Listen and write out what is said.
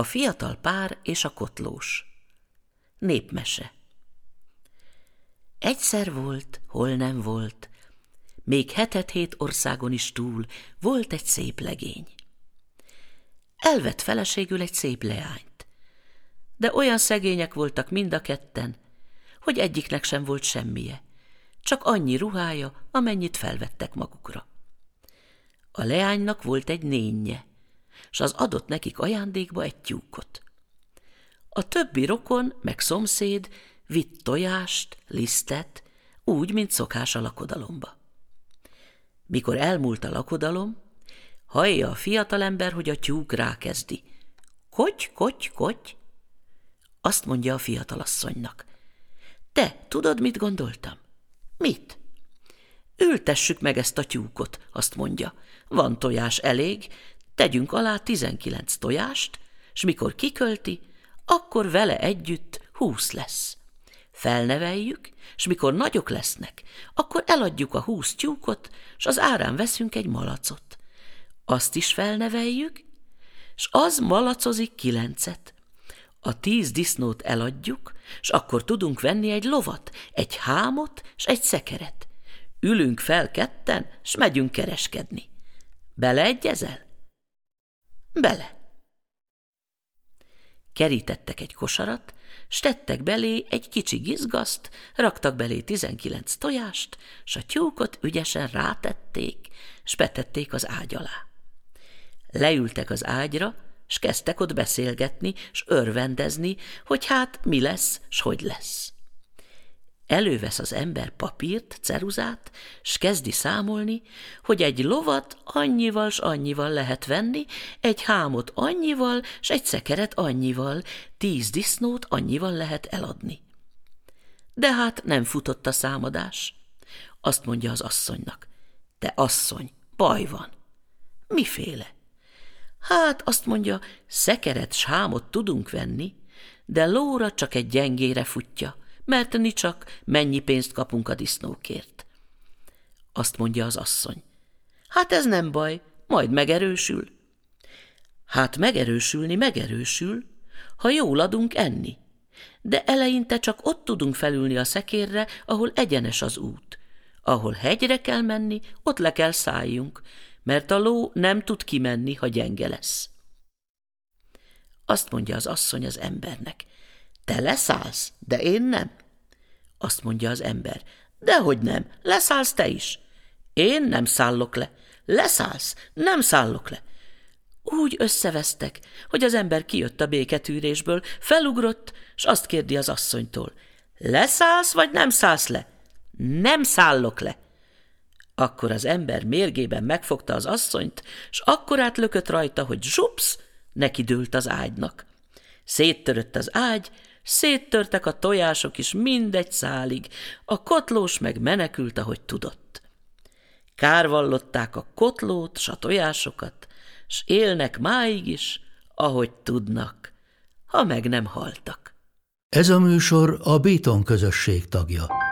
A fiatal pár és a kotlós. Népmese. Egyszer volt, hol nem volt, még hetet hét országon is túl volt egy szép legény. Elvett feleségül egy szép leányt, de olyan szegények voltak mind a ketten, hogy egyiknek sem volt semmije, csak annyi ruhája, amennyit felvettek magukra. A leánynak volt egy nénye, s az adott nekik ajándékba egy tyúkot. A többi rokon, meg szomszéd vitt tojást, lisztet, úgy, mint szokás a lakodalomba. Mikor elmúlt a lakodalom, hallja a fiatalember, hogy a tyúk rákezdi. Koty, koty, koty! Azt mondja a fiatalasszonynak. Te tudod, mit gondoltam? Mit? Ültessük meg ezt a tyúkot, azt mondja. Van tojás elég, tegyünk alá 19 tojást, s mikor kikölti, akkor vele együtt 20 lesz. Felneveljük, s mikor nagyok lesznek, akkor eladjuk a 20 tyúkot, s az árán veszünk egy malacot. Azt is felneveljük, s az malacozik 9-et. A 10 disznót eladjuk, s akkor tudunk venni egy lovat, egy hámot, s egy szekeret. Ülünk fel ketten, s megyünk kereskedni. Beleegyezel? Bele. Kerítettek egy kosarat, s tettek belé egy kicsi gizgaszt, raktak belé 19 tojást, s a tyúkot ügyesen rátették, s betették az ágy alá. Leültek az ágyra, s kezdtek ott beszélgetni, s örvendezni, hogy hát mi lesz, s hogy lesz. Elővesz az ember papírt, ceruzát, s kezdi számolni, hogy egy lovat annyival s annyival lehet venni, egy hámot annyival s egy szekeret annyival, 10 disznót annyival lehet eladni. De hát nem futott a számadás. Azt mondja az asszonynak. Te asszony, baj van. Miféle? Hát azt mondja, szekeret s hámot tudunk venni, de lóra csak egy gyengére futja, mert nicsak mennyi pénzt kapunk a disznókért. Azt mondja az asszony. Hát ez nem baj, majd megerősül. Hát megerősülni megerősül, ha jól adunk enni. De eleinte csak ott tudunk felülni a szekérre, ahol egyenes az út. Ahol hegyre kell menni, ott le kell szálljunk, mert a ló nem tud kimenni, ha gyenge lesz. Azt mondja az asszony az embernek. Te leszállsz, de én nem. Azt mondja az ember. Dehogy nem, leszállsz te is. Én nem szállok le. Leszállsz, nem szállok le. Úgy összevesztek, hogy az ember kijött a béketűrésből, felugrott, s azt kérdi az asszonytól. Leszállsz, vagy nem szállsz le? Nem szállok le. Akkor az ember mérgében megfogta az asszonyt, s akkorát lökött rajta, hogy zsupsz, neki dőlt az ágynak. Széttörött az ágy, széttörtek a tojások is mindegy szálig, a kotlós meg menekült, ahogy tudott. Kárvallották a kotlót s a tojásokat, s élnek máig is, ahogy tudnak, ha meg nem haltak. Ez a műsor a Béton Közösség tagja.